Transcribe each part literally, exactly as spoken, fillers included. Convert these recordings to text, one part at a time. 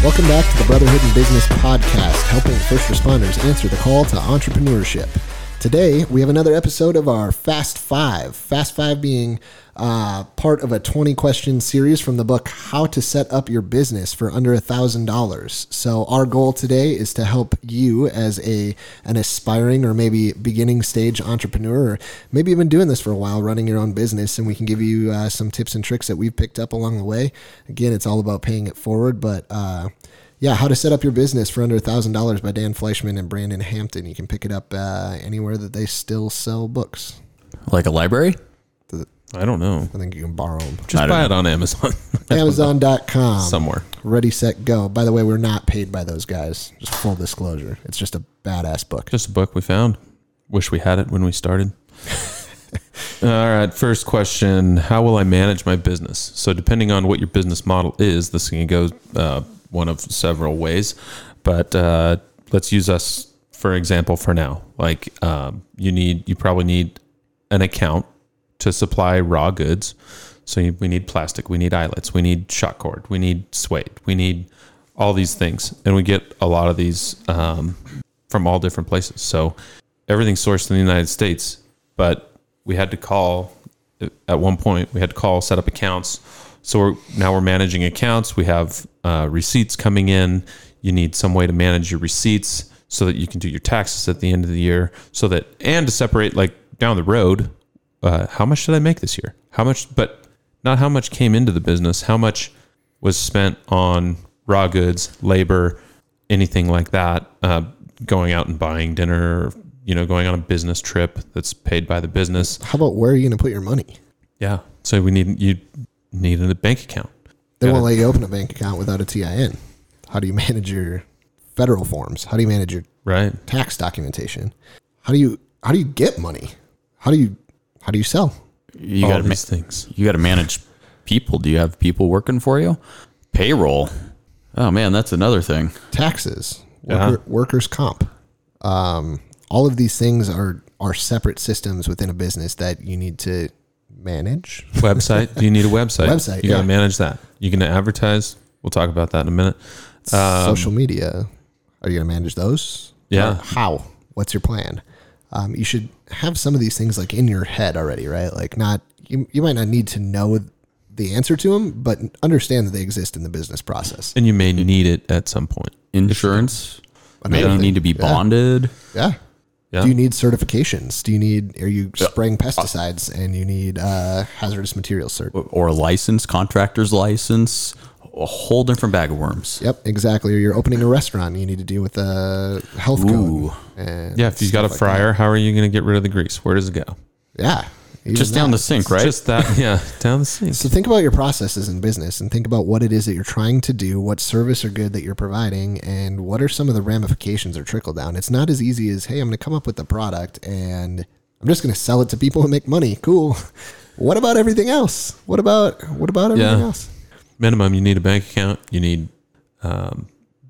Welcome back to the Brotherhood in Business podcast, helping first responders answer the call to entrepreneurship. Today, we have another episode of our Fast Five. Fast Five being uh, part of a twenty-question series from the book, How to Set Up Your Business for Under one thousand dollars. So our goal today is to help you as a an aspiring or maybe beginning stage entrepreneur, or maybe you've been doing this for a while, running your own business, and we can give you uh, some tips and tricks that we've picked up along the way. Again, it's all about paying it forward, but... Uh, Yeah, How to Set Up Your Business for Under one thousand dollars by Dan Fleyshman and Brandon Hampton. You can pick it up uh, anywhere that they still sell books. Like a library? I don't know. I think you can borrow them. Just buy know. it on Amazon. Amazon dot com. Somewhere. Ready, set, go. By the way, we're not paid by those guys. Just full disclosure. It's just a badass book. Just a book we found. Wish we had it when we started. All right. First question. How will I manage my business? So depending on what your business model is, this can go... Uh, one of several ways, but uh, let's use us for example for now. Like um, you need, you probably need an account to supply raw goods. So you, we need plastic, we need eyelets, we need shot cord, we need suede, we need all these things, and we get a lot of these um, from all different places. So everything's sourced in the United States, but we had to call at one point. We had to call, set up accounts. So we're, now we're managing accounts. We have uh, receipts coming in. You need some way to manage your receipts so that you can do your taxes at the end of the year. So that, and to separate, like down the road, uh, how much did I make this year? How much, but not how much came into the business. How much was spent on raw goods, labor, anything like that? Uh, going out and buying dinner, you know, going on a business trip that's paid by the business. How about where are you going to put your money? Yeah. So we need you. Need a bank account. They Got won't it. let you open a bank account without a T I N. How do you manage your federal forms? How do you manage your right. tax documentation? How do you how do you get money? How do you how do you sell? You got these ma- things. You got to manage people. Do you have people working for you? Payroll. Oh man, that's another thing. Taxes. Worker, uh-huh. Workers' comp. Um, all of these things are are separate systems within a business that you need to. Manage website. Do you need a website? Website. You yeah. got to manage that. You can advertise. We'll talk about that in a minute. Um, Social media. Are you going to manage those? Yeah. How? What's your plan? Um, you should have some of these things like in your head already, right? Like not you. You might not need to know the answer to them, but understand that they exist in the business process. And you may need it at some point. Insurance. Maybe you need to be yeah. bonded. Yeah. Yeah. Do you need certifications? Do you need, are you spraying pesticides and you need uh hazardous materials cert? Or a license, contractor's license, a whole different bag of worms. Yep, exactly. Or you're opening a restaurant and you need to deal with a health Ooh. code. Yeah, if you've got a like fryer, that. how are you going to get rid of the grease? Where does it go? Yeah. Just down that. the sink, right? Just that, yeah, down the sink. So think about your processes in business and think about what it is that you're trying to do, what service or good that you're providing, and what are some of the ramifications or trickle down. It's not as easy as, hey, I'm going to come up with a product and I'm just going to sell it to people and make money. Cool. What about everything else? What about what about everything yeah. else? Minimum, you need a bank account. You need um,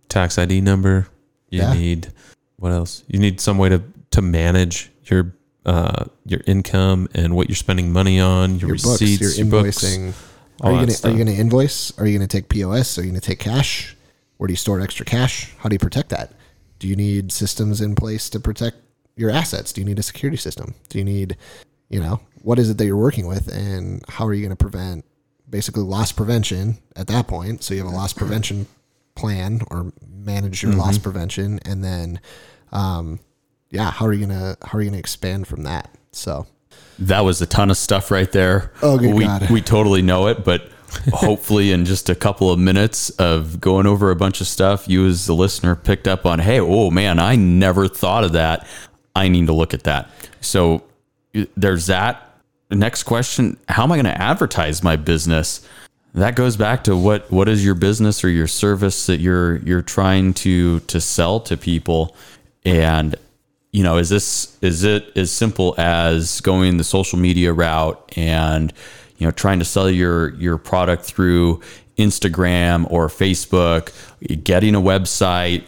tax I D number. You yeah. need, what else? You need some way to, to manage your Uh, your income and what you're spending money on, your, your receipts, books, your, your invoicing. Books, all are, you gonna, are you going to invoice? Are you going to take P O S? Are you going to take cash? Where do you store extra cash? How do you protect that? Do you need systems in place to protect your assets? Do you need a security system? Do you need, you know, what is it that you're working with and how are you going to prevent basically loss prevention at that point? So you have a loss prevention plan or manage your mm-hmm. loss prevention and then, um, yeah, how are you gonna how are you gonna expand from that? So that was a ton of stuff right there. Oh, good we, God. We totally know it, but hopefully in just a couple of minutes of going over a bunch of stuff, you as the listener picked up on, hey, oh man, I never thought of that. I need to look at that. So there's that. Next question, how am I gonna advertise my business? That goes back to what what is your business or your service that you're you're trying to to sell to people, and you know, is this, is it as simple as going the social media route and, you know, trying to sell your, your product through Instagram or Facebook, getting a website,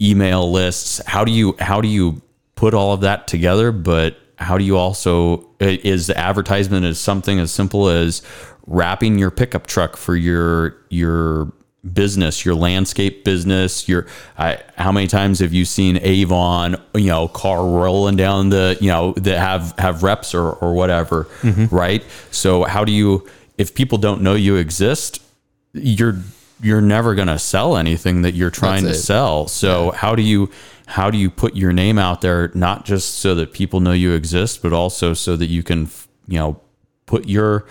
email lists? How do you, how do you put all of that together? But how do you also, is the advertisement as something as simple as wrapping your pickup truck for your, your business, your landscape business, your, I, how many times have you seen Avon, you know, car rolling down the, you know, that have, have reps or, or whatever, mm-hmm. right? So how do you, if people don't know you exist, you're, you're never going to sell anything that you're trying to sell. So yeah. how do you, how do you put your name out there, not just so that people know you exist, but also so that you can, you know, put your,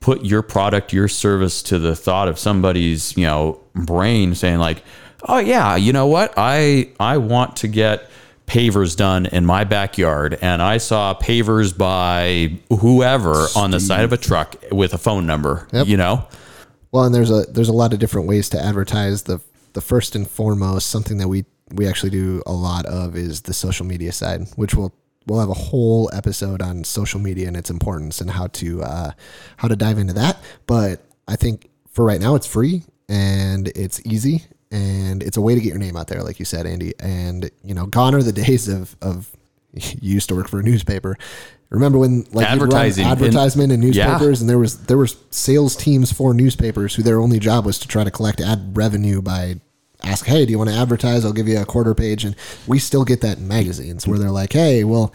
put your product, your service to the thought of somebody's, you know, brain saying like, oh yeah, you know what? I, I want to get pavers done in my backyard. And I saw pavers by whoever Steve. on the side of a truck with a phone number, yep. you know? Well, and there's a, there's a lot of different ways to advertise. The, the first and foremost, something that we, we actually do a lot of is the social media side, which we'll, we'll have a whole episode on social media and its importance and how to, uh, how to dive into that. But I think for right now it's free and it's easy and it's a way to get your name out there. Like you said, Andy, and you know, gone are the days of, of you used to work for a newspaper. Remember when like advertising, advertisement in, in newspapers yeah. and there was, there were sales teams for newspapers who their only job was to try to collect ad revenue by ask, hey, do you want to advertise? I'll give you a quarter page. And we still get that in magazines where they're like, hey, well,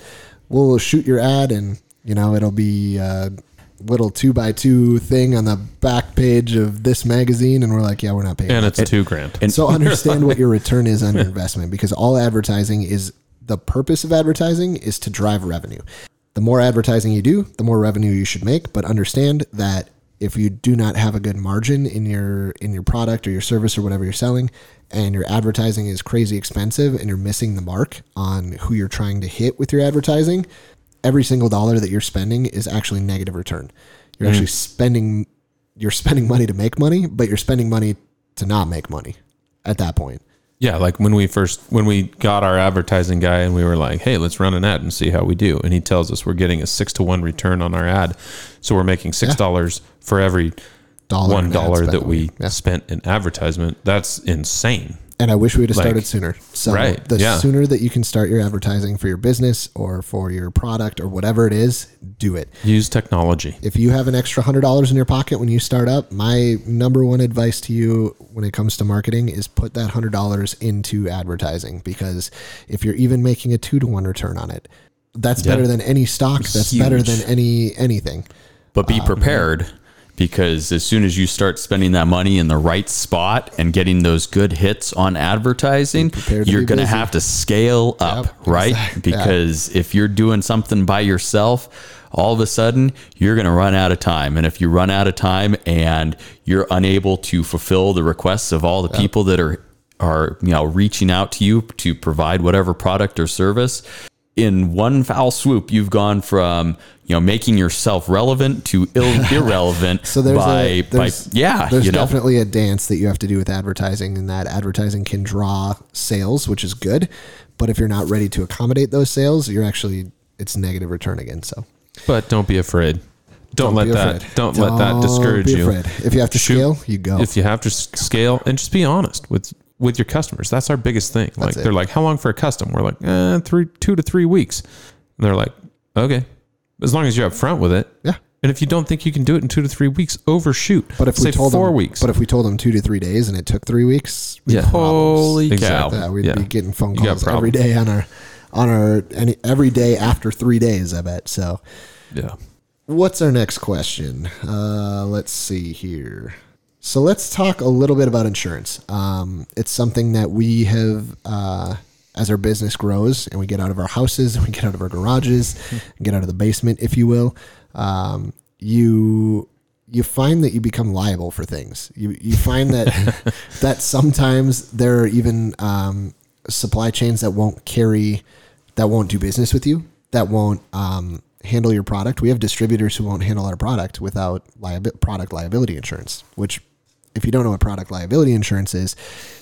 we'll shoot your ad and, you know, it'll be a little two by two thing on the back page of this magazine. And we're like, yeah, we're not paying. And it's two grand. And so understand what your return is on your investment, because all advertising is, the purpose of advertising is to drive revenue. The more advertising you do, the more revenue you should make. But understand that if you do not have a good margin in your in your product or your service or whatever you're selling, and your advertising is crazy expensive and you're missing the mark on who you're trying to hit with your advertising, every single dollar that you're spending is actually negative return. You're mm. actually spending you're spending money to make money, but you're spending money to not make money at that point. Yeah, like when we first, when we got our advertising guy and we were like, hey, let's run an ad and see how we do. And he tells us we're getting a six to one return on our ad. So we're making six dollars yeah. for every dollar one dollar that we yeah. spent in advertisement. That's insane. And I wish we would have like, started sooner. So right, the yeah. sooner that you can start your advertising for your business or for your product or whatever it is, do it. Use technology. If you have an extra hundred dollars in your pocket when you start up, my number one advice to you when it comes to marketing is put that hundred dollars into advertising, because if you're even making a two to one return on it, that's yeah. better than any stock. It's that's huge. Better than any, anything, but be prepared. Um, Because as soon as you start spending that money in the right spot and getting those good hits on advertising, you're going to have to scale up, yep, right? Exactly. Because yeah. if you're doing something by yourself, all of a sudden you're going to run out of time. And if you run out of time and you're unable to fulfill the requests of all the yep. people that are, are, you know, reaching out to you to provide whatever product or service, in one foul swoop, you've gone from, you know, making yourself relevant to il- irrelevant. So there's, by, a, there's by, yeah, there's you know? definitely a dance that you have to do with advertising, and that advertising can draw sales, which is good. But if you're not ready to accommodate those sales, you're actually, it's negative return again. So, but don't be afraid. Don't, don't let that, don't, don't let that discourage be you. If you have to Shoot. scale, you go. If you have to scale, and just be honest with with your customers. That's our biggest thing. That's like it. They're like, how long for a custom? We're like, eh, three, two to three weeks. And they're like, okay, as long as you're upfront with it. Yeah. And if you don't think you can do it in two to three weeks, overshoot. But if Say we told four them, weeks, but if we told them two to three days and it took three weeks, yeah. holy exactly. cow, yeah, we'd yeah. be getting phone calls every day on our, on our, any, every day after three days, I bet. So yeah. What's our next question? Uh, let's see here. So let's talk a little bit about insurance. Um, it's something that we have, uh, as our business grows and we get out of our houses and we get out of our garages and get out of the basement, if you will, um, you, you find that you become liable for things. You, you find that, that sometimes there are even, um, supply chains that won't carry, that won't do business with you, that won't, um, handle your product. We have distributors who won't handle our product without liabi- product liability insurance, which, if you don't know what product liability insurance is,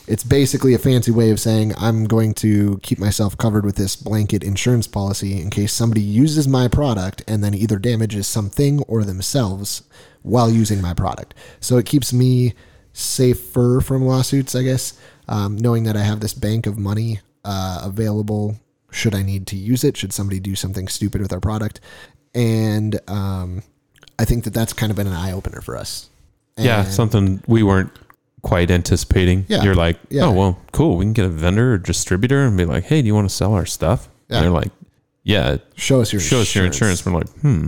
it's basically a fancy way of saying I'm going to keep myself covered with this blanket insurance policy in case somebody uses my product and then either damages something or themselves while using my product. So it keeps me safer from lawsuits, I guess, um, knowing that I have this bank of money uh, available Should I need to use it? Should somebody do something stupid with our product? And um, I think that that's kind of been an eye-opener for us. And yeah, something we weren't quite anticipating. Yeah, You're like, yeah. oh, well, cool. We can get a vendor or distributor and be like, hey, do you want to sell our stuff? Yeah. And they're like, yeah. Show us your show insurance. Show us your insurance. We're like, hmm.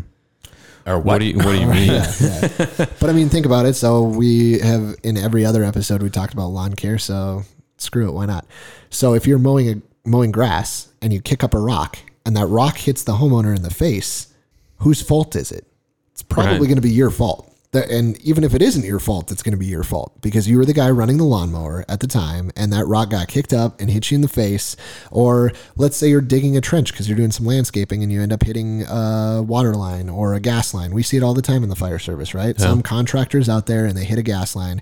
Or what? What do you, what do you mean? yeah, yeah. But I mean, think about it. So we have, in every other episode, we talked about lawn care. So screw it. Why not? So if you're mowing a, mowing grass and you kick up a rock and that rock hits the homeowner in the face, whose fault is it? It's probably right. going to be your fault. And even if it isn't your fault, it's going to be your fault because you were the guy running the lawnmower at the time and that rock got kicked up and hit you in the face. Or let's say you're digging a trench because you're doing some landscaping and you end up hitting a water line or a gas line. We see it all the time in the fire service, right? Yeah. Some contractors out there and they hit a gas line.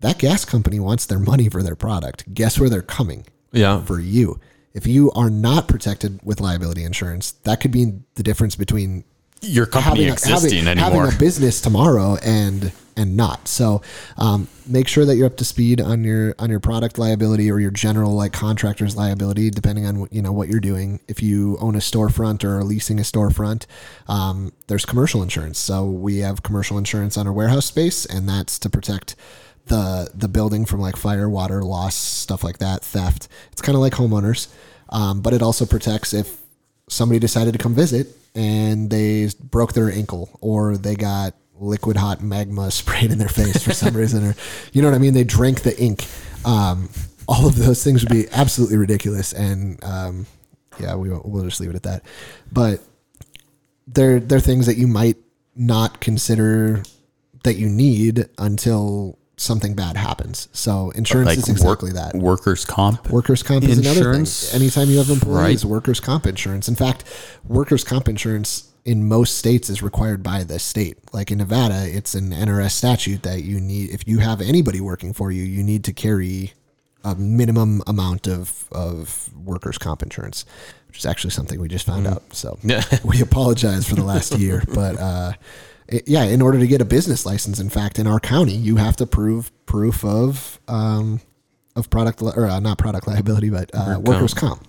That gas company wants their money for their product. Guess where they're coming? Yeah. For you. If you are not protected with liability insurance, that could be the difference between your company having existing a, having, anymore. Having a business tomorrow and and not. So um, make sure that you're up to speed on your on your product liability or your general like contractor's liability, depending on what, you know, what you're doing. If you own a storefront or are leasing a storefront, um, there's commercial insurance. So we have commercial insurance on our warehouse space, and that's to protect the the building from like fire, water, loss, stuff like that, theft. It's kind of like homeowners, um, but it also protects if somebody decided to come visit and they broke their ankle or they got liquid hot magma sprayed in their face for some reason, or, you know what I mean? They drank the ink. Um, all of those things would be absolutely ridiculous. And, um, yeah, we won't, we'll just leave it at that, but they're, they're things that you might not consider that you need until something bad happens. So insurance like is exactly work, that. Workers' comp. Workers' comp is insurance. Another thing. Anytime you have employees, right. workers' comp insurance. In fact, workers' comp insurance in most states is required by the state. Like in Nevada, it's an N R S statute that you need, if you have anybody working for you, you need to carry a minimum amount of, of workers' comp insurance, which is actually something we just found mm. out. So we apologize for the last year, but, uh, It, yeah, in order to get a business license, in fact, in our county, you have to prove proof of um, of product li- or uh, not product liability, but uh, workers' comp.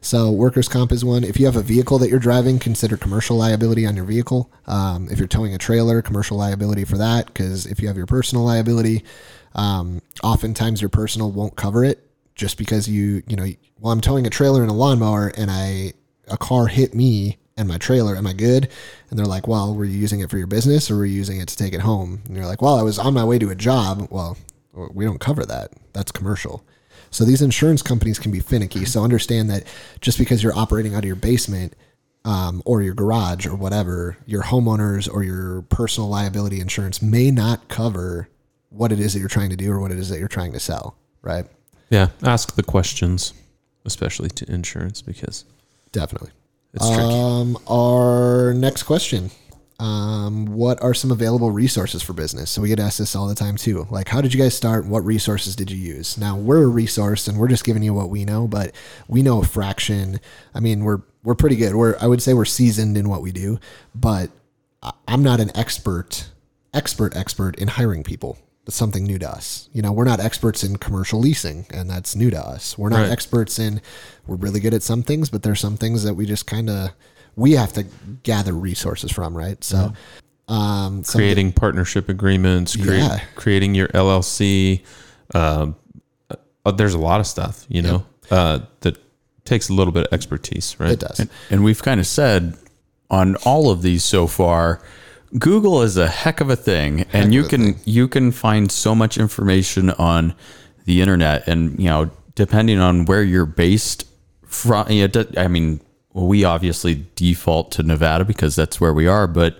So workers' comp is one. If you have a vehicle that you're driving, consider commercial liability on your vehicle. Um, if you're towing a trailer, commercial liability for that, because if you have your personal liability, um, oftentimes your personal won't cover it just because you, you know, well, I'm towing a trailer and a lawnmower and I a car hit me and my trailer, am I good? And they're like, well, were you using it for your business or were you using it to take it home? And you're like, well, I was on my way to a job. Well, we don't cover that. That's commercial. So these insurance companies can be finicky. So understand that just because you're operating out of your basement um, or your garage or whatever, your homeowners or your personal liability insurance may not cover what it is that you're trying to do or what it is that you're trying to sell, right? Yeah, ask the questions, especially to insurance, because... Definitely. It's tricky. Um, our next question, um, what are some available resources for business? So we get asked this all the time too. Like, how did you guys start? What resources did you use? Now we're a resource and we're just giving you what we know, but we know a fraction. I mean, we're, we're pretty good. We're, I would say we're seasoned in what we do, but I'm not an expert, expert, expert in hiring people. That's something new to us. You know, we're not experts in commercial leasing, and that's new to us. We're not right. experts in, we're really good at some things, but there's some things that we just kind of, we have to gather resources from, right? So, yeah. um, creating partnership agreements, crea- yeah. creating your L L C. Uh, uh, there's a lot of stuff, you know, yeah. uh, that takes a little bit of expertise, right? It does. And, and we've kind of said on all of these so far, Google is a heck of a thing, heck and you can thing. you can find so much information on the internet, and you know, depending on where you're based from, you know, I mean, we obviously default to Nevada because that's where we are, but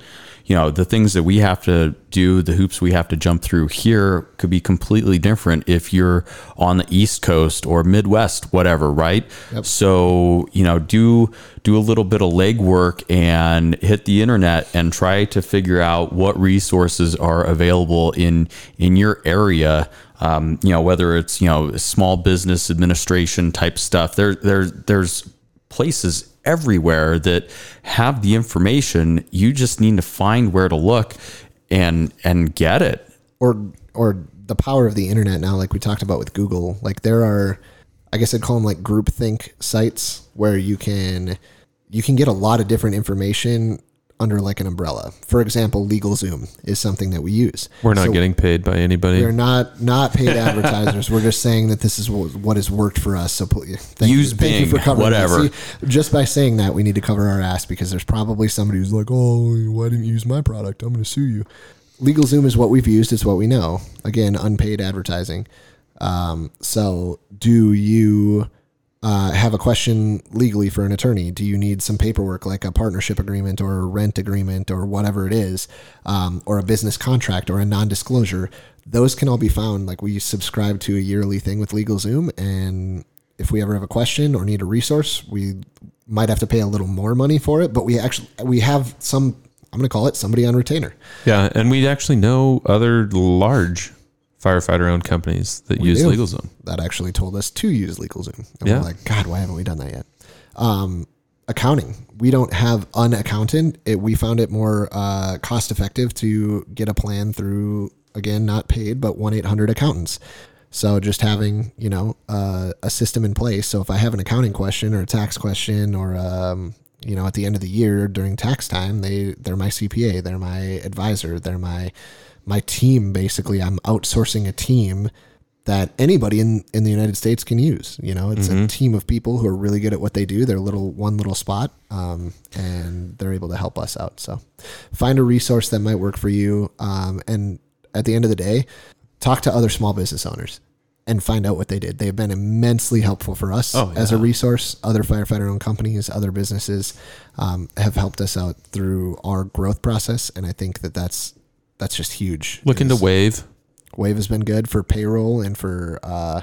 you know, the things that we have to do, the hoops we have to jump through here could be completely different if you're on the East Coast or Midwest, whatever, right? Yep. So, you know, do do a little bit of legwork and hit the internet and try to figure out what resources are available in in your area. Um, you know, whether it's, you know, small business administration type stuff. There there there's places everywhere that have the information. You just need to find where to look and and get it, or or the power of the internet now, like we talked about with Google. Like there are, I I guess I'd call them like groupthink sites where you can you can get a lot of different information under like an umbrella. For example, LegalZoom is something that we use. We're not so getting paid by anybody. We're not not paid advertisers. We're just saying that this is what, what has worked for us. So please, thank use you, Bing, thank you for covering whatever. See, just by saying that, we need to cover our ass because there's probably somebody who's like, oh, why didn't you use my product? I'm going to sue you. LegalZoom is what we've used. It's what we know. Again, unpaid advertising. Um, so do you uh, have a question legally for an attorney? Do you need some paperwork like a partnership agreement or a rent agreement or whatever it is, um, or a business contract or a non-disclosure? Those can all be found. Like we subscribe to a yearly thing with LegalZoom, and if we ever have a question or need a resource, we might have to pay a little more money for it, but we actually, we have some, I'm going to call it somebody on retainer. Yeah. And we actually know other large firefighter owned companies that we use do. LegalZoom. That actually told us to use LegalZoom. And yeah. We're like, God, why haven't we done that yet? Um, accounting. We don't have an accountant. It, we found it more uh, cost effective to get a plan through, again, not paid, but one eight hundred accountants. So just having, you know, uh, a system in place. So if I have an accounting question or a tax question or, um, you know, at the end of the year during tax time, they, they're my C P A, they're my advisor, they're my, my team. Basically, I'm outsourcing a team that anybody in, in the United States can use. You know, it's mm-hmm. a team of people who are really good at what they do. They're little, one little spot, um, and they're able to help us out. So find a resource that might work for you. Um, and at the end of the day, talk to other small business owners and find out what they did. They've been immensely helpful for us oh, yeah. as a resource. Other firefighter-owned companies, other businesses um, have helped us out through our growth process. And I think that that's, that's just huge. Look into Wave. Wave has been good for payroll and for uh,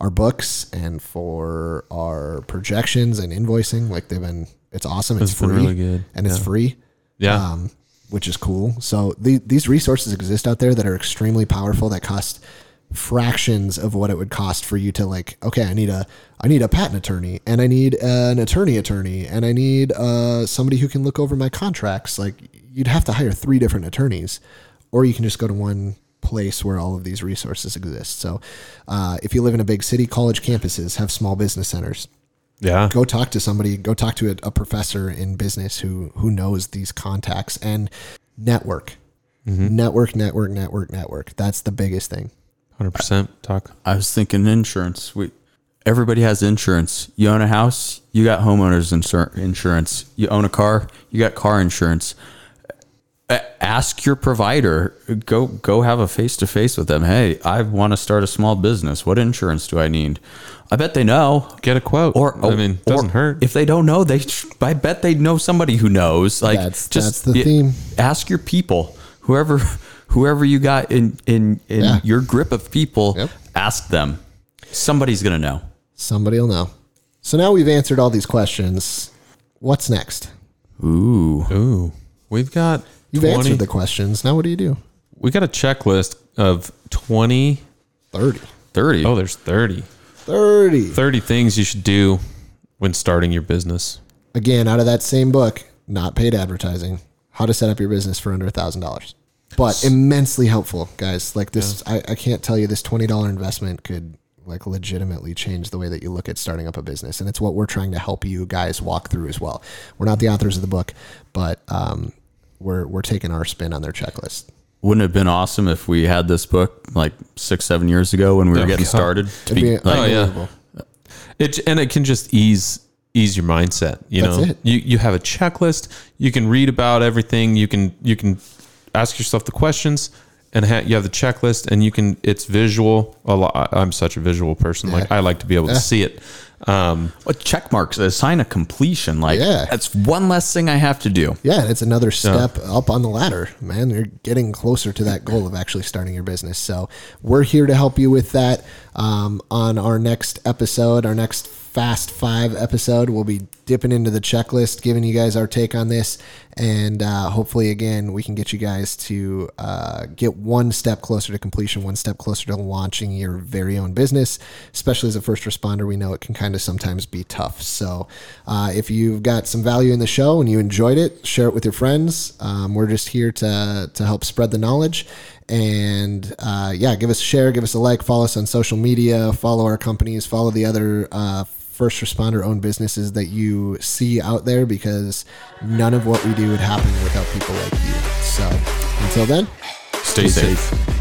our books and for our projections and invoicing. Like they've been, it's awesome. It's, it's free really good. And yeah. it's free. Yeah. Um, which is cool. So the, these resources exist out there that are extremely powerful, that cost fractions of what it would cost for you to like, okay, I need a, I need a patent attorney and I need an attorney attorney and I need uh somebody who can look over my contracts. Like you'd have to hire three different attorneys, or you can just go to one place where all of these resources exist. So uh, if you live in a big city, college campuses have small business centers. Yeah. Go talk to somebody, go talk to a, a professor in business who, who knows these contacts, and network, mm-hmm. network, network, network, network. That's the biggest thing. one hundred percent talk. I was thinking insurance. We, everybody has insurance. You own a house, you got homeowners insur- insurance. You own a car, you got car insurance. A- ask your provider. Go go have a face-to-face with them. Hey, I want to start a small business. What insurance do I need? I bet they know. Get a quote. Or I mean, it doesn't hurt. If they don't know, they. I bet they know somebody who knows. Like that's, just that's the y- theme. Ask your people. Whoever... Whoever you got in, in, in yeah. your grip of people, yep. ask them. Somebody's going to know. Somebody will know. So now we've answered all these questions. What's next? Ooh. Ooh. We've got You've twenty answered the questions. Now what do you do? We got a checklist of twenty. thirty. thirty. Oh, there's thirty. thirty. thirty things you should do when starting your business. Again, out of that same book, Not Paid Advertising, How to Set Up Your Business for Under one thousand dollars. But immensely helpful, guys. Like this, yeah. I, I can't tell you this twenty dollars investment could like legitimately change the way that you look at starting up a business. And it's what we're trying to help you guys walk through as well. We're not the authors of the book, but um, we're, we're taking our spin on their checklist. Wouldn't it have been awesome if we had this book like six, seven years ago when we were yeah. getting started? To be, be like, oh, yeah. It, and it can just ease ease your mindset. You That's know, it. you, you have a checklist. You can read about everything. You can, you can, ask yourself the questions, and ha- you have the checklist, and you can, it's visual a lot. I'm such a visual person. Yeah. Like I like to be able yeah. to see it. Um, well, check marks, a sign of completion. Like yeah. that's one less thing I have to do. Yeah. It's another step yeah. up on the ladder, man. You're getting closer to that goal of actually starting your business. So we're here to help you with that. Um, on our next episode, our next Fast Five episode, we'll be dipping into the checklist, giving you guys our take on this, and uh, hopefully, again, we can get you guys to uh, get one step closer to completion, one step closer to launching your very own business. Especially as a first responder, we know it can kind of sometimes be tough. So uh, if you've got some value in the show and you enjoyed it, share it with your friends. Um, we're just here to to help spread the knowledge. And uh, yeah, give us a share, give us a like, follow us on social media, follow our companies, follow the other uh, first responder owned businesses that you see out there, because none of what we do would happen without people like you. So until then, stay, stay safe. safe.